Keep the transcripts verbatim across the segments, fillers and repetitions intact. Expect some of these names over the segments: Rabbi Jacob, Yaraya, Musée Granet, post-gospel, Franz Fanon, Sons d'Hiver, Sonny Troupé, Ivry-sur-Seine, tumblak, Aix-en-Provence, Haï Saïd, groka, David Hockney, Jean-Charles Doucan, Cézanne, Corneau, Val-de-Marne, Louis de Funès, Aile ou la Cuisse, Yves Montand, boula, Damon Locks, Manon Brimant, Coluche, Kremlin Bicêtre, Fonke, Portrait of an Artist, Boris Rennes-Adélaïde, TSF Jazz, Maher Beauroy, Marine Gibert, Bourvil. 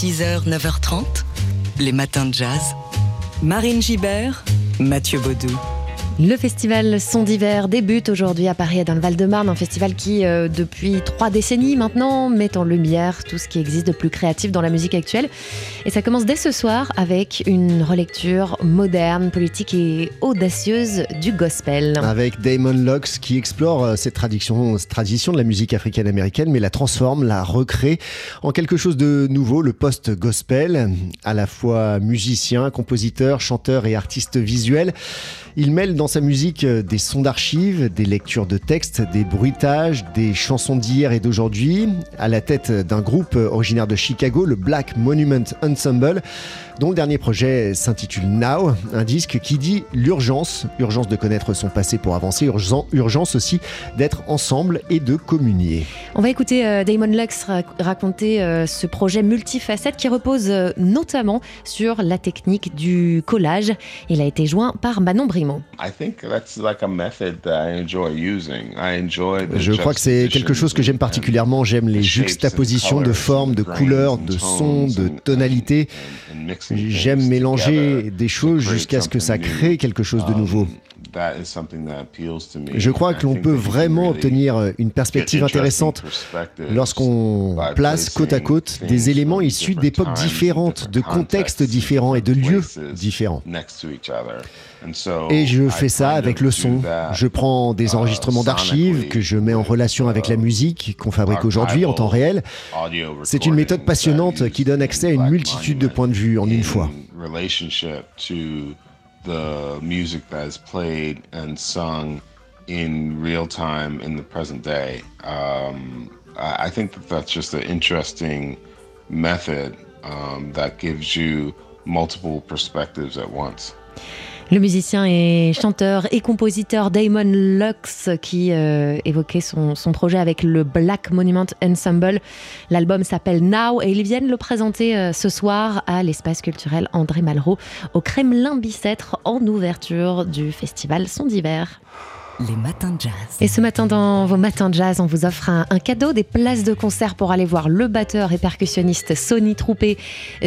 six heures, neuf heures trente, les matins de jazz. Marine Gibert, Mathieu Baudou. Le festival Sons d'Hiver débute aujourd'hui à Paris et dans le Val-de-Marne, un festival qui, euh, depuis trois décennies maintenant, met en lumière tout ce qui existe de plus créatif dans la musique actuelle. Et ça commence dès ce soir avec une relecture moderne, politique et audacieuse du gospel. Avec Damon Locks qui explore cette tradition, cette tradition de la musique africaine-américaine, mais la transforme, la recrée en quelque chose de nouveau, le post-gospel. À la fois musicien, compositeur, chanteur et artiste visuel, il mêle dans sa musique des sons d'archives, des lectures de textes, des bruitages, des chansons d'hier et d'aujourd'hui. À la tête d'un groupe originaire de Chicago, le Black Monument Ensemble, dont le dernier projet s'intitule Now, un disque qui dit l'urgence, urgence de connaître son passé pour avancer, urgence aussi d'être ensemble et de communier. On va écouter Damon Lux raconter ce projet multifacette qui repose notamment sur la technique du collage. Il a été joint par Manon Brimant. Je crois que c'est quelque chose que j'aime particulièrement. J'aime les juxtapositions de formes, de couleurs, de sons, de tonalités. J'aime mélanger des choses jusqu'à ce que ça crée quelque chose de nouveau. Je crois que l'on peut vraiment obtenir une perspective intéressante lorsqu'on place côte à côte des éléments issus d'époques différentes, de contextes différents et de lieux différents. Et je fais ça avec le son. Je prends des enregistrements d'archives que je mets en relation avec la musique qu'on fabrique aujourd'hui en temps réel. C'est une méthode passionnante qui donne accès à une multitude de points de vue en une fois. The music that is played and sung in real time in the present day. Um, I think that that's just an interesting method um, that gives you multiple perspectives at once. Le musicien et chanteur et compositeur Damon Lux qui euh, évoquait son, son projet avec le Black Monument Ensemble. L'album s'appelle Now et ils viennent le présenter euh, ce soir à l'espace culturel André Malraux au Kremlin Bicêtre en ouverture du festival Sons d'Hiver. Les matins de jazz. Et ce matin dans vos matins de jazz, on vous offre un, un cadeau, des places de concert pour aller voir le batteur et percussionniste Sonny Troupé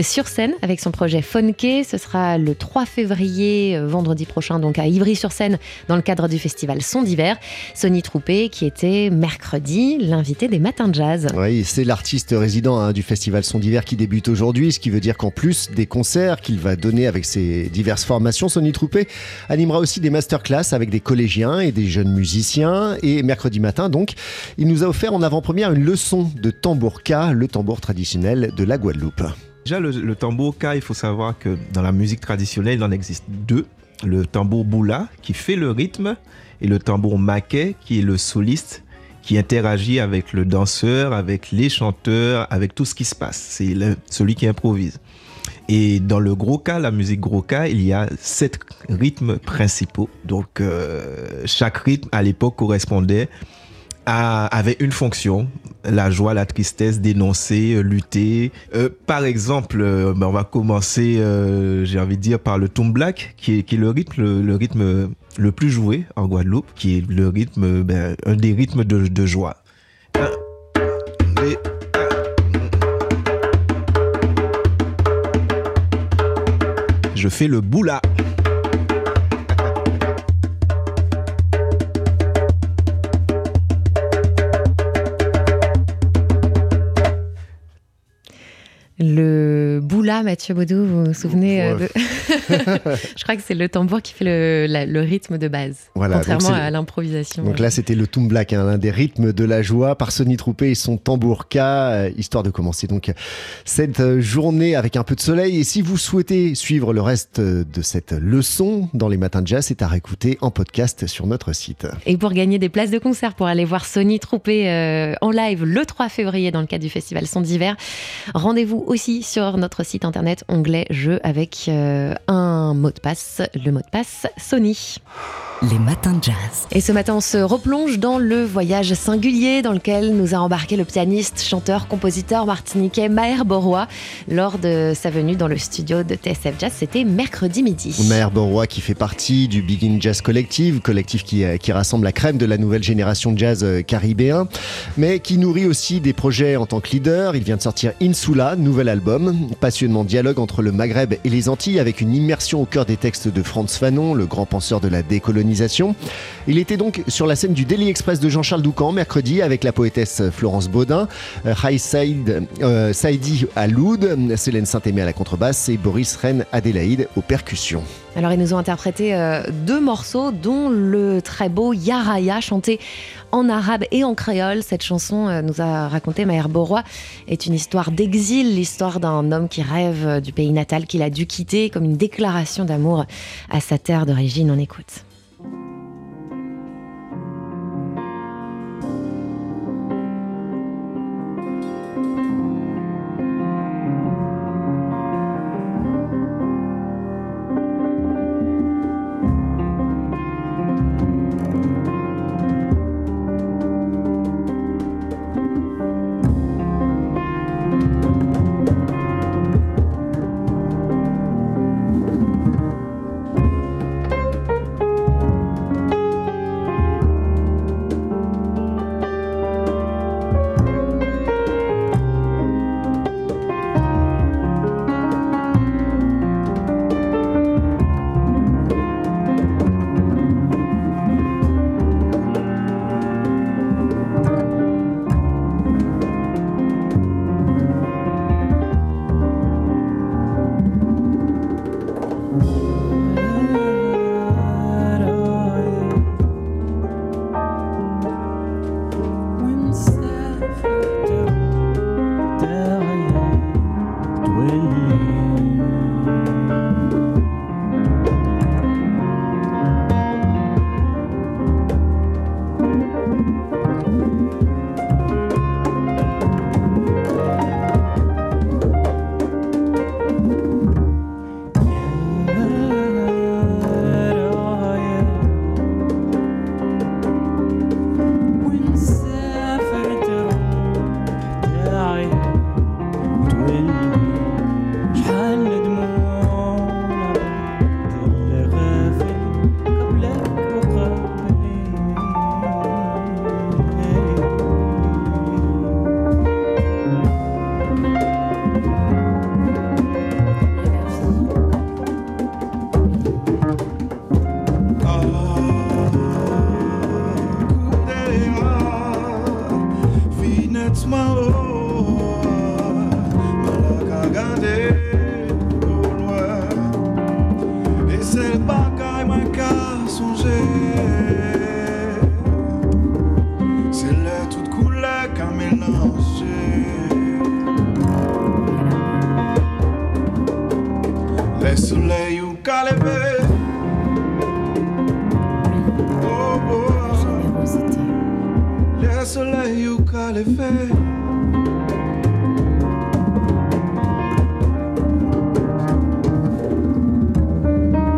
sur scène avec son projet Fonke. Ce sera le trois février, vendredi prochain, donc à Ivry-sur-Seine, dans le cadre du festival Sons d'Hiver. Sonny Troupé qui était mercredi l'invité des matins de jazz. Oui, c'est l'artiste résident hein, du festival Sons d'Hiver qui débute aujourd'hui, ce qui veut dire qu'en plus des concerts qu'il va donner avec ses diverses formations, Sonny Troupé animera aussi des masterclass avec des collégiens et des Des jeunes musiciens. Et mercredi matin donc, il nous a offert en avant-première une leçon de tambourka, le tambour traditionnel de la Guadeloupe. Déjà le, le tambourka, il faut savoir que dans la musique traditionnelle, il en existe deux. Le tambour boula qui fait le rythme et le tambour maquet qui est le soliste qui interagit avec le danseur, avec les chanteurs, avec tout ce qui se passe. C'est le, celui qui improvise. Et dans le groka, la musique groka, il y a sept rythmes principaux. Donc, euh, chaque rythme à l'époque correspondait à, avait une fonction. La joie, la tristesse, dénoncer, lutter. Euh, par exemple, euh, ben on va commencer, euh, j'ai envie de dire, par le tumblak, qui est, qui est le rythme, le, le rythme le plus joué en Guadeloupe, qui est le rythme, ben, un des rythmes de, de joie. Un, deux, je fais le boula. Le boula, Mathieu Baudou, vous vous souvenez euh, de... Je crois que c'est le tambour qui fait le, la, le rythme de base, voilà, contrairement à l'improvisation. Donc là, c'était le tumblak, hein, l'un des rythmes de la joie par Sonny Troupé et son tambourka, histoire de commencer donc cette journée avec un peu de soleil. Et si vous souhaitez suivre le reste de cette leçon dans les matins de jazz, c'est à réécouter en podcast sur notre site. Et pour gagner des places de concert, pour aller voir Sonny Troupé euh, en live le trois février dans le cadre du festival Sons d'Hiver, rendez-vous aussi sur notre site internet, onglet jeu avec euh, un mot de passe, le mot de passe Sonny. Les matins de jazz. Et ce matin, on se replonge dans le voyage singulier dans lequel nous a embarqué le pianiste, chanteur, compositeur martiniquais Maher Beauroy lors de sa venue dans le studio de T S F Jazz. C'était mercredi midi. Maher Beauroy qui fait partie du Bigin Jazz Collective, collectif qui, qui rassemble la crème de la nouvelle génération de jazz caribéen, mais qui nourrit aussi des projets en tant que leader. Il vient de sortir Insula, nouveau nouvel album, passionnant dialogue entre le Maghreb et les Antilles, avec une immersion au cœur des textes de Franz Fanon, le grand penseur de la décolonisation. Il était donc sur la scène du Daily Express de Jean-Charles Doucan mercredi avec la poétesse Florence Baudin, Haï Saïd, euh, Saïdi à l'oud, Célène Saint-Aimé à la contrebasse et Boris Rennes-Adélaïde aux percussions. Alors ils nous ont interprété euh, deux morceaux, dont le très beau Yaraya, chanté en arabe et en créole. Cette chanson, euh, nous a raconté Maher Beauroy, est une histoire d'exil, l'histoire d'un homme qui rêve du pays natal qu'il a dû quitter, comme une déclaration d'amour à sa terre d'origine. On écoute.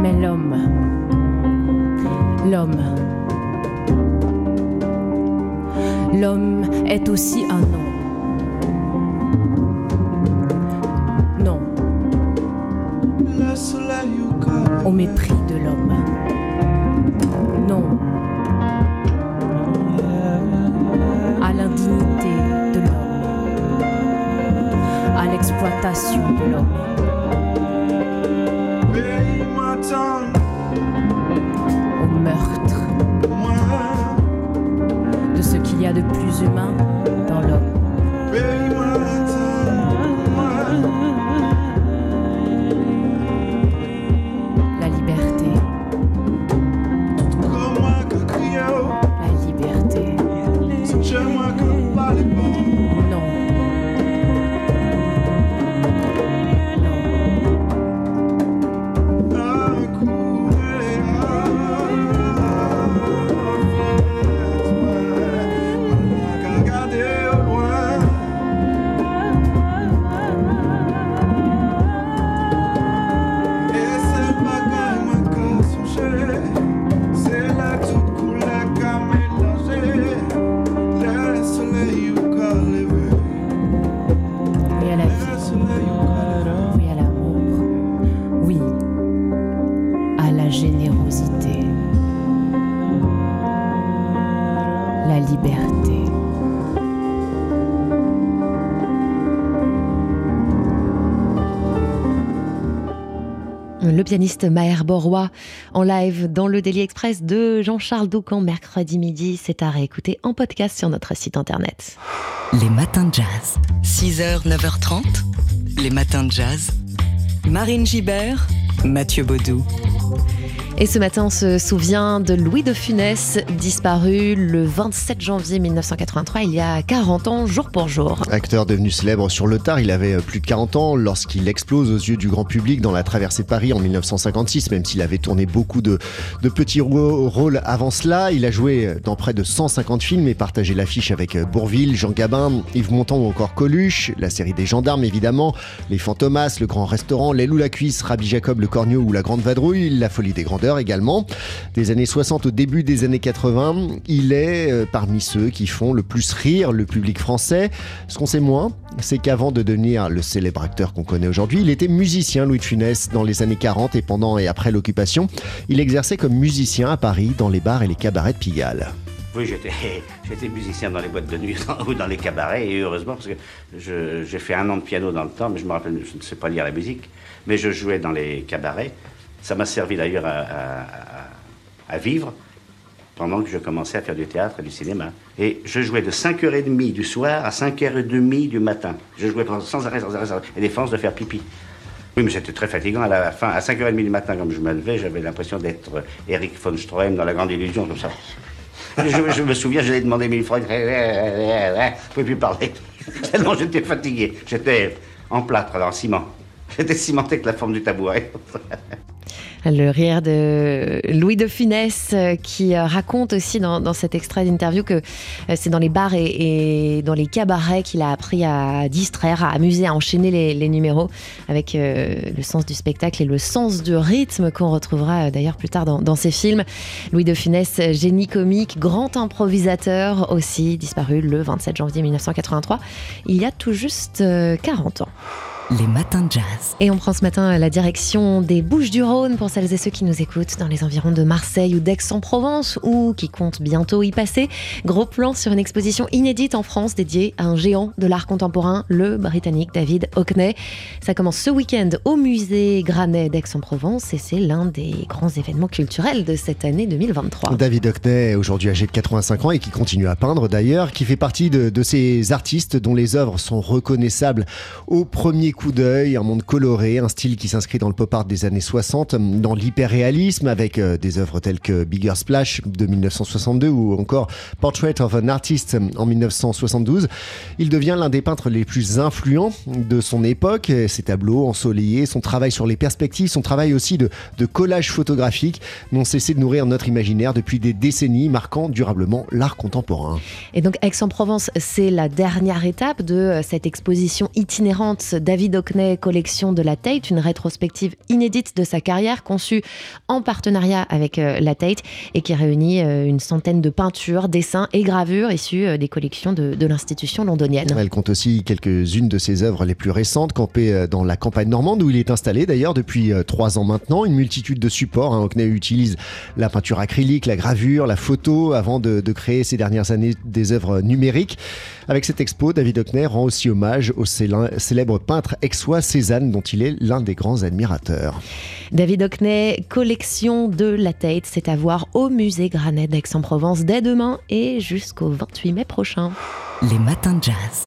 Mais l'homme, l'homme, l'homme est aussi un nom. Non. Au mépris de l'homme. Non. À l'indignité de l'homme, à l'exploitation de l'homme, au meurtre de ce qu'il y a de plus humain dans l'homme. La liberté. La liberté. Le pianiste Maher Beauroy en live dans le Daily Express de Jean-Charles Doucan, mercredi midi. C'est à réécouter en podcast sur notre site internet. Les matins de jazz. six heures, neuf heures trente. Les matins de jazz. Marine Gibert, Mathieu Baudou. Et ce matin, on se souvient de Louis de Funès, disparu le vingt-sept janvier mille neuf cent quatre-vingt-trois, il y a quarante ans, jour pour jour. Acteur devenu célèbre sur le tard, il avait plus de quarante ans lorsqu'il explose aux yeux du grand public dans la Traversée de Paris en mille neuf cent cinquante-six, même s'il avait tourné beaucoup de, de petits rôles avant cela. Il a joué dans près de cent cinquante films et partagé l'affiche avec Bourvil, Jean Gabin, Yves Montand ou encore Coluche, la série des Gendarmes évidemment, les Fantômas, le Grand Restaurant, l'Aile ou la Cuisse, Rabbi Jacob, le Corneau ou la Grande Vadrouille, la Folie des Grandes également. Des années soixante au début des années quatre-vingts, il est euh, parmi ceux qui font le plus rire le public français. Ce qu'on sait moins, c'est qu'avant de devenir le célèbre acteur qu'on connaît aujourd'hui, il était musicien, Louis de Funès, dans les années quarante, et pendant et après l'occupation, il exerçait comme musicien à Paris dans les bars et les cabarets de Pigalle. Oui, j'étais, j'étais musicien dans les boîtes de nuit ou dans les cabarets, et heureusement, parce que je, j'ai fait un an de piano dans le temps, mais je me rappelle, je ne sais pas lire la musique, mais je jouais dans les cabarets. Ça m'a servi d'ailleurs à, à, à vivre pendant que je commençais à faire du théâtre et du cinéma. Et je jouais de cinq heures trente du soir à cinq heures trente du matin. Je jouais sans arrêt, sans arrêt, sans arrêt. Et des fois, on se devait faire pipi. Oui, mais c'était très fatigant. À la fin, à cinq heures trente du matin, quand je me levais, j'avais l'impression d'être Eric von Stroheim dans La Grande Illusion, comme ça. Je, je me souviens, je l'ai demandé mille fois. Je ne pouvais plus parler. Tellement j'étais fatigué. J'étais en plâtre, en ciment. J'étais cimenté avec la forme du tabouret. Le rire de Louis de Funès qui raconte aussi dans, dans cet extrait d'interview que c'est dans les bars et, et dans les cabarets qu'il a appris à distraire, à amuser, à enchaîner les, les numéros avec euh, le sens du spectacle et le sens du rythme qu'on retrouvera d'ailleurs plus tard dans, dans ses films. Louis de Funès, génie comique, grand improvisateur aussi, disparu le vingt-sept janvier mille neuf cent quatre-vingt-trois, il y a tout juste quarante ans. Les matins de jazz. Et on prend ce matin la direction des Bouches-du-Rhône pour celles et ceux qui nous écoutent dans les environs de Marseille ou d'Aix-en-Provence ou qui comptent bientôt y passer. Gros plan sur une exposition inédite en France dédiée à un géant de l'art contemporain, le Britannique David Hockney. Ça commence ce week-end au musée Granet d'Aix-en-Provence et c'est l'un des grands événements culturels de cette année deux mille vingt-trois. David Hockney, aujourd'hui âgé de quatre-vingt-cinq ans et qui continue à peindre d'ailleurs, qui fait partie de, de ces artistes dont les œuvres sont reconnaissables au premier coup d'œil, un monde coloré, un style qui s'inscrit dans le pop art des années soixante, dans l'hyperréalisme avec des œuvres telles que Bigger Splash de mille neuf cent soixante-deux ou encore Portrait of an Artist en mille neuf cent soixante-douze. Il devient l'un des peintres les plus influents de son époque. Ses tableaux ensoleillés, son travail sur les perspectives, son travail aussi de, de collage photographique n'ont cessé de nourrir notre imaginaire depuis des décennies, marquant durablement l'art contemporain. Et donc Aix-en-Provence, c'est la dernière étape de cette exposition itinérante David David Hockney, collection de la Tate, une rétrospective inédite de sa carrière conçue en partenariat avec la Tate et qui réunit une centaine de peintures, dessins et gravures issues des collections de, de l'institution londonienne. Elle compte aussi quelques-unes de ses œuvres les plus récentes, campées dans la campagne normande où il est installé d'ailleurs depuis trois ans maintenant. Une multitude de supports. Hein. Hockney utilise la peinture acrylique, la gravure, la photo avant de, de créer ces dernières années des œuvres numériques. Avec cette expo, David Hockney rend aussi hommage au célèbre peintre aixois Cézanne, dont il est l'un des grands admirateurs. David Hockney, collection de la Tate, c'est à voir au musée Granet d'Aix-en-Provence dès demain et jusqu'au vingt-huit mai prochain. Les matins de jazz.